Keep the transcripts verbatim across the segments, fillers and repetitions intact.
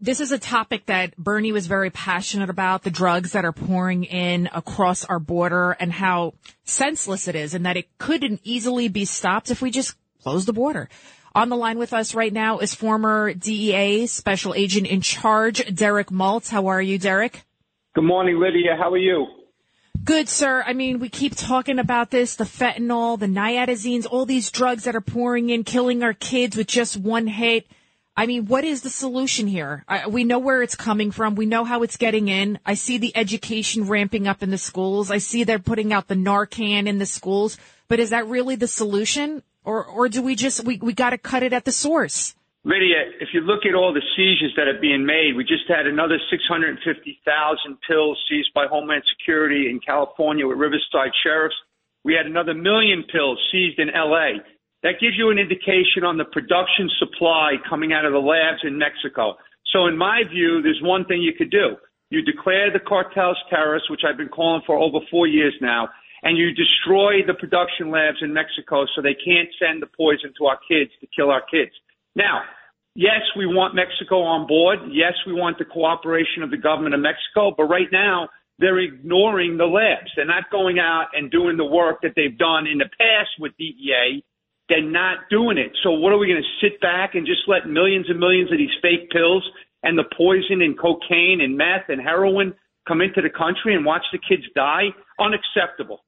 this is a topic that Bernie was very passionate about, the drugs that are pouring in across our border and how senseless it is and that it couldn't easily be stopped if we just close the border. On the line with us right now is former D E A special agent in charge, Derek Maltz. How are you, Derek? Good morning, Lydia. How are you? Good, sir. I mean, we keep talking about this, the fentanyl, the niatazines, all these drugs that are pouring in, killing our kids with just one hit. I mean, what is the solution here? I, we know where it's coming from. We know how it's getting in. I see the education ramping up in the schools. I see they're putting out the Narcan in the schools. But is that really the solution? Or or do we just, we, we got to cut it at the source? Lydia, if you look at all the seizures that are being made, we just had another six hundred fifty thousand pills seized by Homeland Security in California with Riverside sheriffs. We had another million pills seized in L A. That gives you an indication on the production supply coming out of the labs in Mexico. So in my view, there's one thing you could do. You declare the cartels terrorists, which I've been calling for over four years now, and you destroy the production labs in Mexico so they can't send the poison to our kids to kill our kids. Now, yes, we want Mexico on board. Yes, we want the cooperation of the government of Mexico. But right now, they're ignoring the labs. They're not going out and doing the work that they've done in the past with D E A. They're not doing it. So what are we going to sit back and just let millions and millions of these fake pills and the poison and cocaine and meth and heroin come into the country and watch the kids die? Unacceptable.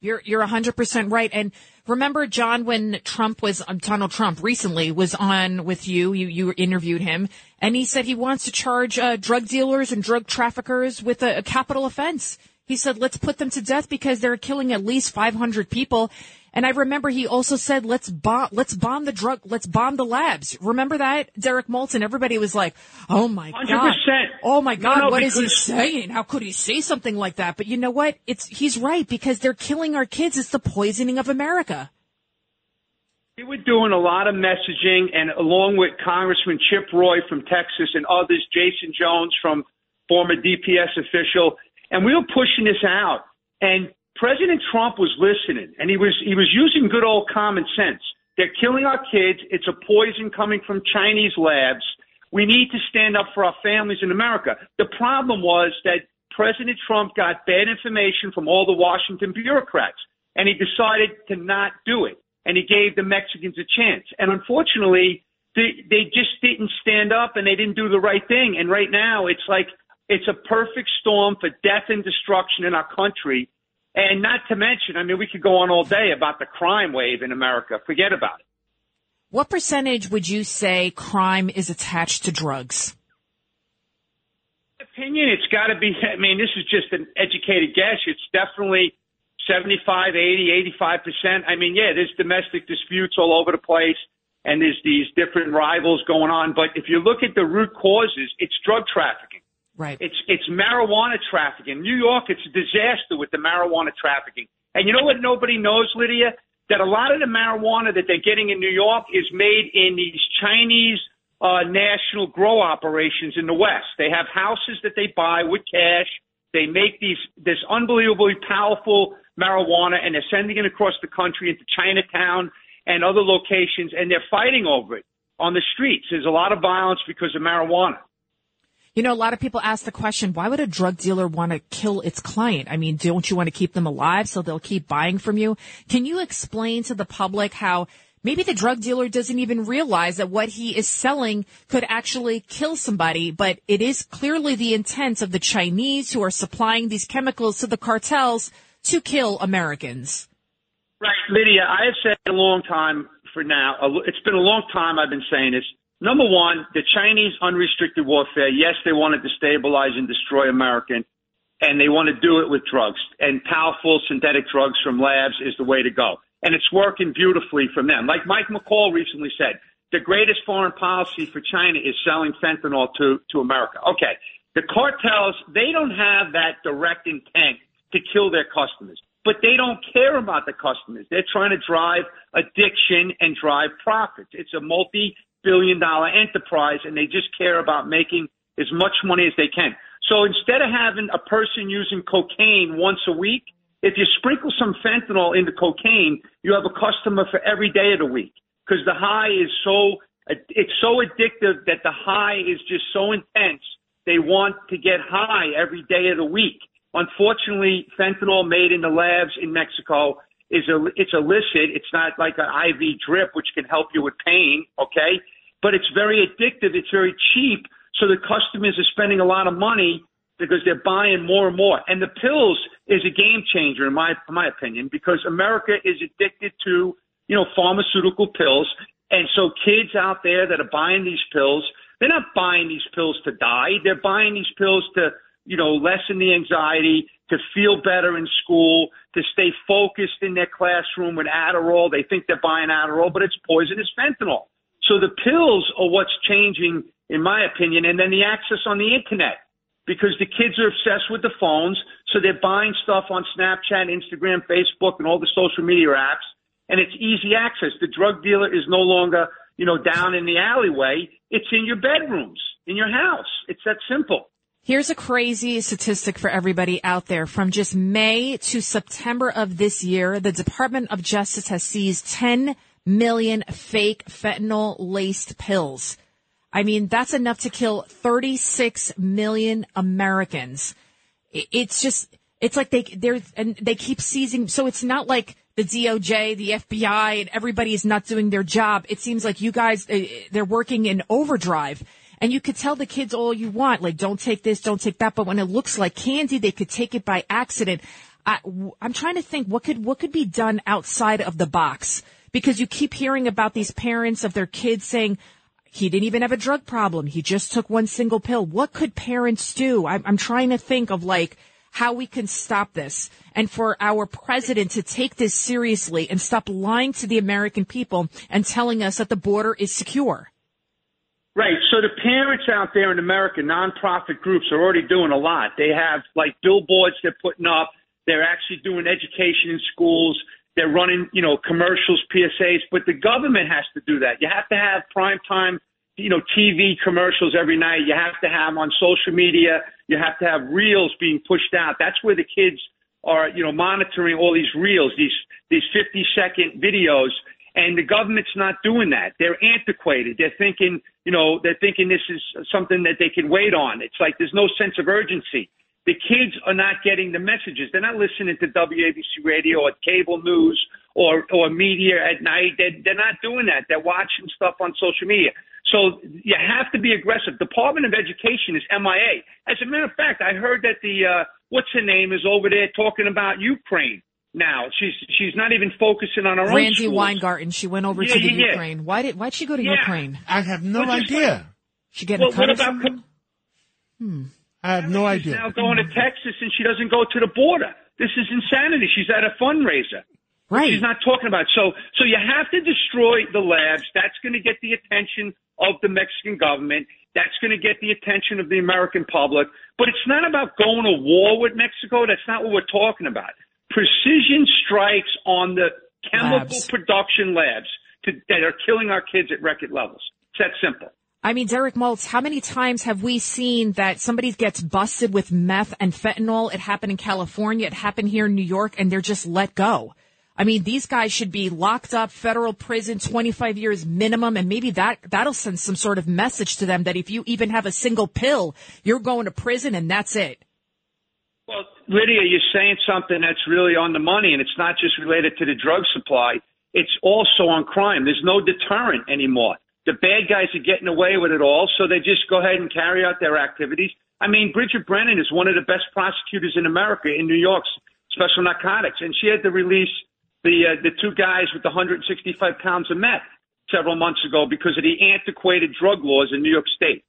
You're you're one hundred percent right. And remember, John, when Trump was um, Donald Trump recently was on with you, you, you interviewed him, and he said he wants to charge uh, drug dealers and drug traffickers with a, a capital offense. He said, let's put them to death because they're killing at least five hundred people. And I remember he also said, let's bomb, let's bomb the drug, let's bomb the labs. Remember that, Derek Maltz? Everybody was like, oh, my one hundred percent. God. Oh, my God. No, no, what is he saying? How could he say something like that? But you know what? It's he's right, because they're killing our kids. It's the poisoning of America. We were doing a lot of messaging, and along with Congressman Chip Roy from Texas and others, Jason Jones from former D P S official. And we were pushing this out, and President Trump was listening, and he was he was using good old common sense. They're killing our kids. It's a poison coming from Chinese labs. We need to stand up for our families in America. The problem was that President Trump got bad information from all the Washington bureaucrats, and he decided to not do it, and he gave the Mexicans a chance. And unfortunately, they, they just didn't stand up, and they didn't do the right thing. And right now, it's like – it's a perfect storm for death and destruction in our country. And not to mention, I mean, we could go on all day about the crime wave in America. Forget about it. What percentage would you say crime is attached to drugs? In my opinion, it's got to be, I mean, this is just an educated guess. It's definitely seventy-five, eighty, eighty-five percent. I mean, yeah, there's domestic disputes all over the place, and there's these different rivals going on. But if you look at the root causes, it's drug trafficking. Right. It's it's marijuana trafficking. In New York, it's a disaster with the marijuana trafficking. And you know what nobody knows, Lydia? That a lot of the marijuana that they're getting in New York is made in these Chinese uh, national grow operations in the West. They have houses that they buy with cash. They make these this unbelievably powerful marijuana, and they're sending it across the country into Chinatown and other locations, and they're fighting over it on the streets. There's a lot of violence because of marijuana. You know, a lot of people ask the question, why would a drug dealer want to kill its client? I mean, don't you want to keep them alive so they'll keep buying from you? Can you explain to the public how maybe the drug dealer doesn't even realize that what he is selling could actually kill somebody, but it is clearly the intent of the Chinese who are supplying these chemicals to the cartels to kill Americans? Right, Lydia, I have said a long time for now, it's been a long time I've been saying this. Number one, the Chinese unrestricted warfare, yes, they want to destabilize and destroy America, and they want to do it with drugs. And powerful synthetic drugs from labs is the way to go. And it's working beautifully from them. Like Mike McCaul recently said, the greatest foreign policy for China is selling fentanyl to, to America. Okay, the cartels, they don't have that direct intent to kill their customers, but they don't care about the customers. They're trying to drive addiction and drive profits. It's a multi billion dollar enterprise, and they just care about making as much money as they can. So instead of having a person using cocaine once a week, if you sprinkle some fentanyl into cocaine, you have a customer for every day of the week, because the high is so It's so addictive that the high is just so intense. They want to get high every day of the week. Unfortunately, fentanyl made in the labs in Mexico is a, it's illicit. It's not like an I V drip, which can help you with pain, okay? But it's very addictive. It's very cheap. So the customers are spending a lot of money because they're buying more and more. And the pills is a game changer, in my in my opinion, because America is addicted to, you know, pharmaceutical pills. And so kids out there that are buying these pills, they're not buying these pills to die. They're buying these pills to, you know, lessen the anxiety, to feel better in school, to stay focused in their classroom with Adderall. They think they're buying Adderall, but it's poisonous fentanyl. So the pills are what's changing, in my opinion, and then the access on the internet, because the kids are obsessed with the phones, so they're buying stuff on Snapchat, Instagram, Facebook, and all the social media apps, and it's easy access. The drug dealer is no longer, you know, down in the alleyway. It's in your bedrooms, in your house. It's that simple. Here's a crazy statistic for everybody out there. From just May to September of this year, the Department of Justice has seized ten million fake fentanyl-laced pills. I mean, that's enough to kill thirty-six million Americans. It's just, it's like they, they're, and they keep seizing. So it's not like the D O J, the F B I, and everybody is not doing their job. It seems like you guys, they're working in overdrive. And you could tell the kids all you want, like, don't take this, don't take that. But when it looks like candy, they could take it by accident. I, I'm trying to think what could, what could be done outside of the box, because you keep hearing about these parents of their kids saying, he didn't even have a drug problem. He just took one single pill. What could parents do? I'm, I'm trying to think of, like, how we can stop this, and for our president to take this seriously and stop lying to the American people and telling us that the border is secure. Right. So the parents out there in America, nonprofit groups, are already doing a lot. They have, like, billboards they're putting up. They're actually doing education in schools. They're running, you know, commercials, P S As. But the government has to do that. You have to have primetime, you know, T V commercials every night. You have to have on social media. You have to have reels being pushed out. That's where the kids are, you know, monitoring all these reels, these these fifty-second videos. And the government's not doing that. They're antiquated. They're thinking, you know, they're thinking this is something that they can wait on. It's like there's no sense of urgency. The kids are not getting the messages. They're not listening to W A B C radio or cable news or, or media at night. They're, they're not doing that. They're watching stuff on social media. So you have to be aggressive. Department of Education is M I A. As a matter of fact, I heard that the, uh, what's her name is over there talking about Ukraine. Now she's she's not even focusing on her Randy own schools. Weingarten, she went over yeah, to the yeah, Ukraine. Yeah. Why did why'd she go to yeah. Ukraine? I have no what idea. She get well, a cut what about co- hmm. I have I no idea. She's now going to Texas and she doesn't go to the border. This is insanity. She's at a fundraiser. Right. She's not talking about it. So so you have to destroy the labs. That's going to get the attention of the Mexican government. That's going to get the attention of the American public. But it's not about going to war with Mexico. That's not what we're talking about. Precision strikes on the chemical labs. Production labs to, that are killing our kids at record levels. It's that simple. I mean, Derek Maltz, how many times have we seen that somebody gets busted with meth and fentanyl? It happened in California. It happened here in New York, and they're just let go. I mean, these guys should be locked up, federal prison, twenty-five years minimum, and maybe that, that'll send some sort of message to them that if you even have a single pill, you're going to prison, and that's it. Well, Lydia, you're saying something that's really on the money, and it's not just related to the drug supply. It's also on crime. There's no deterrent anymore. The bad guys are getting away with it all, so they just go ahead and carry out their activities. I mean, Bridget Brennan is one of the best prosecutors in America, in New York's special narcotics, and she had to release the uh, the two guys with one hundred sixty-five pounds of meth several months ago because of the antiquated drug laws in New York State.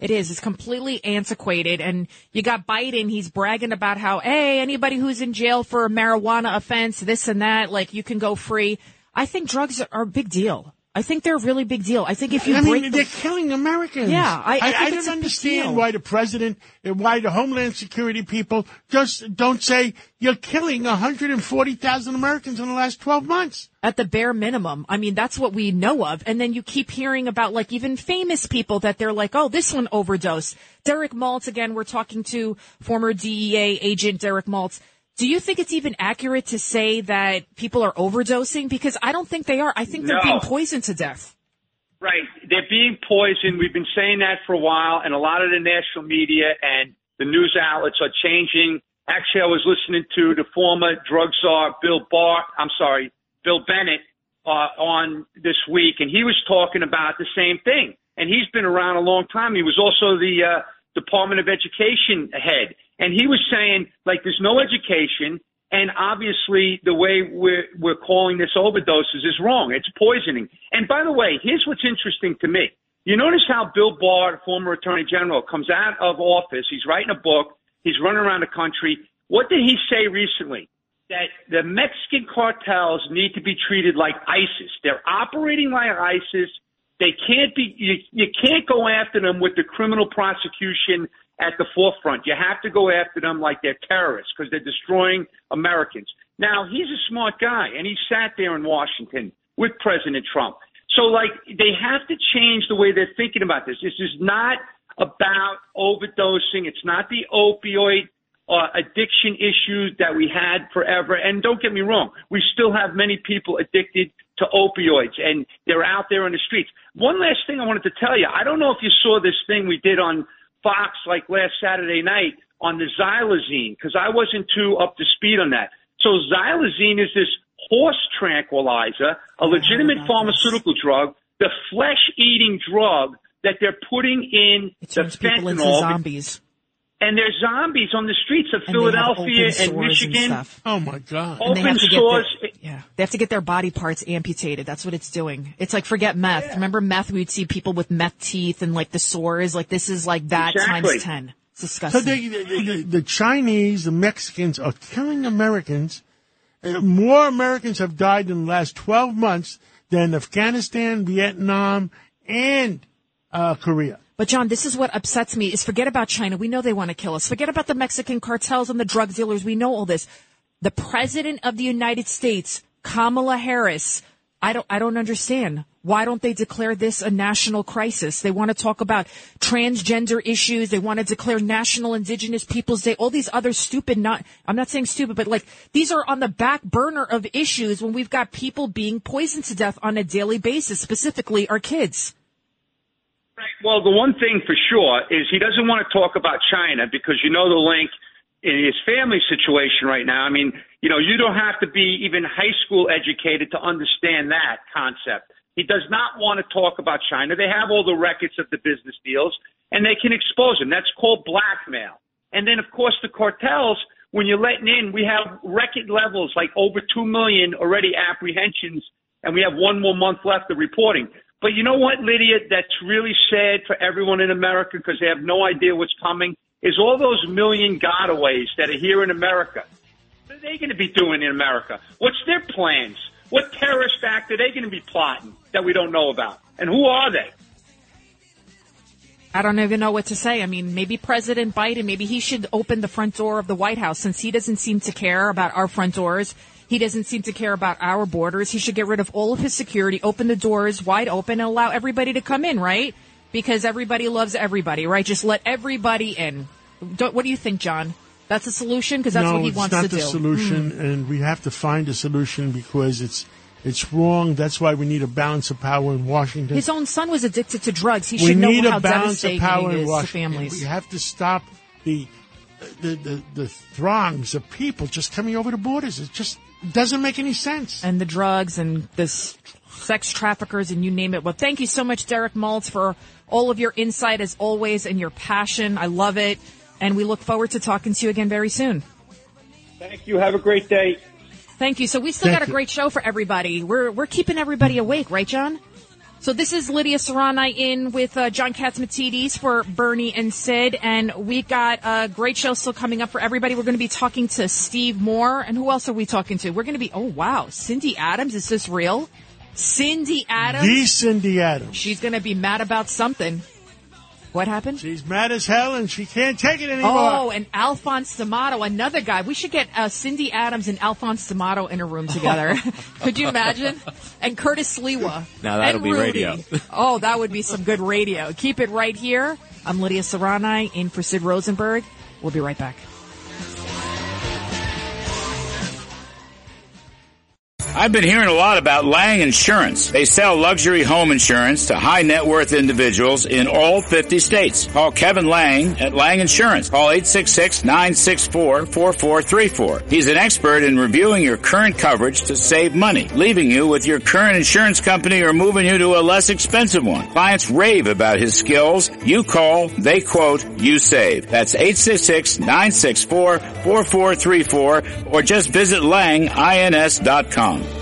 It is. It's completely antiquated. And you got Biden. He's bragging about how, hey, anybody who's in jail for a marijuana offense, this and that, like, you can go free. I think drugs are a big deal. I think they're a really big deal. I think if you I break mean, the... they're killing Americans. Yeah. I, I, I, I don't understand why the president and why the Homeland Security people just don't say you're killing one hundred forty thousand Americans in the last twelve months. At the bare minimum. I mean, that's what we know of. And then you keep hearing about, like, even famous people that they're like, oh, this one overdosed. Derek Maltz, again, we're talking to former D E A agent Derek Maltz. Do you think it's even accurate to say that people are overdosing? Because I don't think they are. I think no. they're being poisoned to death. Right. They're being poisoned. We've been saying that for a while, and a lot of the national media and the news outlets are changing. Actually, I was listening to the former drug czar, Bill Barr, I'm sorry, Bill Bennett, uh, on this week, and he was talking about the same thing. And he's been around a long time. He was also the uh, Department of Education head. And he was saying, like, there's no education, and obviously the way we're, we're calling this overdoses is wrong. It's poisoning. And by the way, here's what's interesting to me. You notice how Bill Barr, former attorney general, comes out of office. He's writing a book. He's running around the country. What did he say recently? That the Mexican cartels need to be treated like ISIS. They're operating like ISIS. They can't be, you, you can't go after them with the criminal prosecution at the forefront. You have to go after them like they're terrorists because they're destroying Americans. Now, he's a smart guy, and he sat there in Washington with President Trump. So, like, they have to change the way they're thinking about this. This is not about overdosing. It's not the opioid uh, addiction issues that we had forever. And don't get me wrong, we still have many people addicted to opioids, and they're out there in the streets. One last thing I wanted to tell you. I don't know if you saw this thing we did on Fox like last Saturday night on the xylazine, because I wasn't too up to speed on that. So xylazine is this horse tranquilizer, a legitimate pharmaceutical drug, the flesh-eating drug that they're putting in the fentanyl. Zombies. And there's zombies on the streets of and Philadelphia and Michigan. And oh, my God. And open sores. Their, yeah. They have to get their body parts amputated. That's what it's doing. It's like, forget meth. Yeah. Remember meth? We'd see people with meth teeth and, like, the sores. Like, this is like that exactly. times ten. It's disgusting. So they, they, they, the Chinese, the Mexicans are killing Americans. More Americans have died in the last twelve months than Afghanistan, Vietnam, and uh, Korea. But, John, this is what upsets me is forget about China. We know they want to kill us. Forget about the Mexican cartels and the drug dealers. We know all this. The president of the United States, Kamala Harris, I don't I don't understand. Why don't they declare this a national crisis? They want to talk about transgender issues. They want to declare National Indigenous Peoples Day. All these other stupid, not I'm not saying stupid, but like these are on the back burner of issues when we've got people being poisoned to death on a daily basis, specifically our kids. Well, the one thing for sure is he doesn't want to talk about China because you know the link in his family situation right now. I mean, you know, you don't have to be even high school educated to understand that concept. He does not want to talk about China. They have all the records of the business deals, and they can expose him. That's called blackmail. And then, of course, the cartels, when you're letting in, we have record levels like over two million already apprehensions, and we have one more month left of reporting. But you know what, Lydia, that's really sad for everyone in America because they have no idea what's coming, is all those million gotaways that are here in America. What are they going to be doing in America? What's their plans? What terrorist act are they going to be plotting that we don't know about? And who are they? I don't even know what to say. I mean, maybe President Biden, maybe he should open the front door of the White House since he doesn't seem to care about our front doors. He doesn't seem to care about our borders. He should get rid of all of his security, open the doors wide open, and allow everybody to come in, right? Because everybody loves everybody, right? Just let everybody in. Don't, what do you think, John? That's a solution? Because that's no, what he wants to do. No, it's not the solution, mm. and we have to find a solution because it's it's wrong. That's why we need a balance of power in Washington. His own son was addicted to drugs. He we should know how devastating it is to families. We have to stop the the, the, the throngs of people just coming over the borders. It's just... doesn't make any sense. And the drugs and this sex traffickers and you name it. Well, thank you so much, Derek Maltz, for all of your insight as always and your passion. I love it. And we look forward to talking to you again very soon. Thank you. Have a great day. Thank you. So we still thank got a great you. show for everybody. We're we're keeping everybody awake, right, John? So this is Lydia Serrani in with uh, John Katzmatidis for Bernie and Sid, and we got a great show still coming up for everybody. We're going to be talking to Steve Moore, and who else are we talking to? We're going to be, oh, wow, Cindy Adams. Is this real? Cindy Adams? The Cindy Adams. She's going to be mad about something. What happened? She's mad as hell, and she can't take it anymore. Oh, and Alphonse D'Amato, another guy. We should get uh, Cindy Adams and Alphonse D'Amato in a room together. Could you imagine? And Curtis Sliwa. Now that'll be radio. Oh, that would be some good radio. Keep it right here. I'm Lydia Serrani in for Sid Rosenberg. We'll be right back. I've been hearing a lot about Lang Insurance. They sell luxury home insurance to high net worth individuals in all fifty states. Call Kevin Lang at Lang Insurance. Call eight six six, nine six four, four four three four. He's an expert in reviewing your current coverage to save money, leaving you with your current insurance company or moving you to a less expensive one. Clients rave about his skills. You call, they quote, you save. That's eight six six, nine six four, four four three four or just visit lang ins dot com.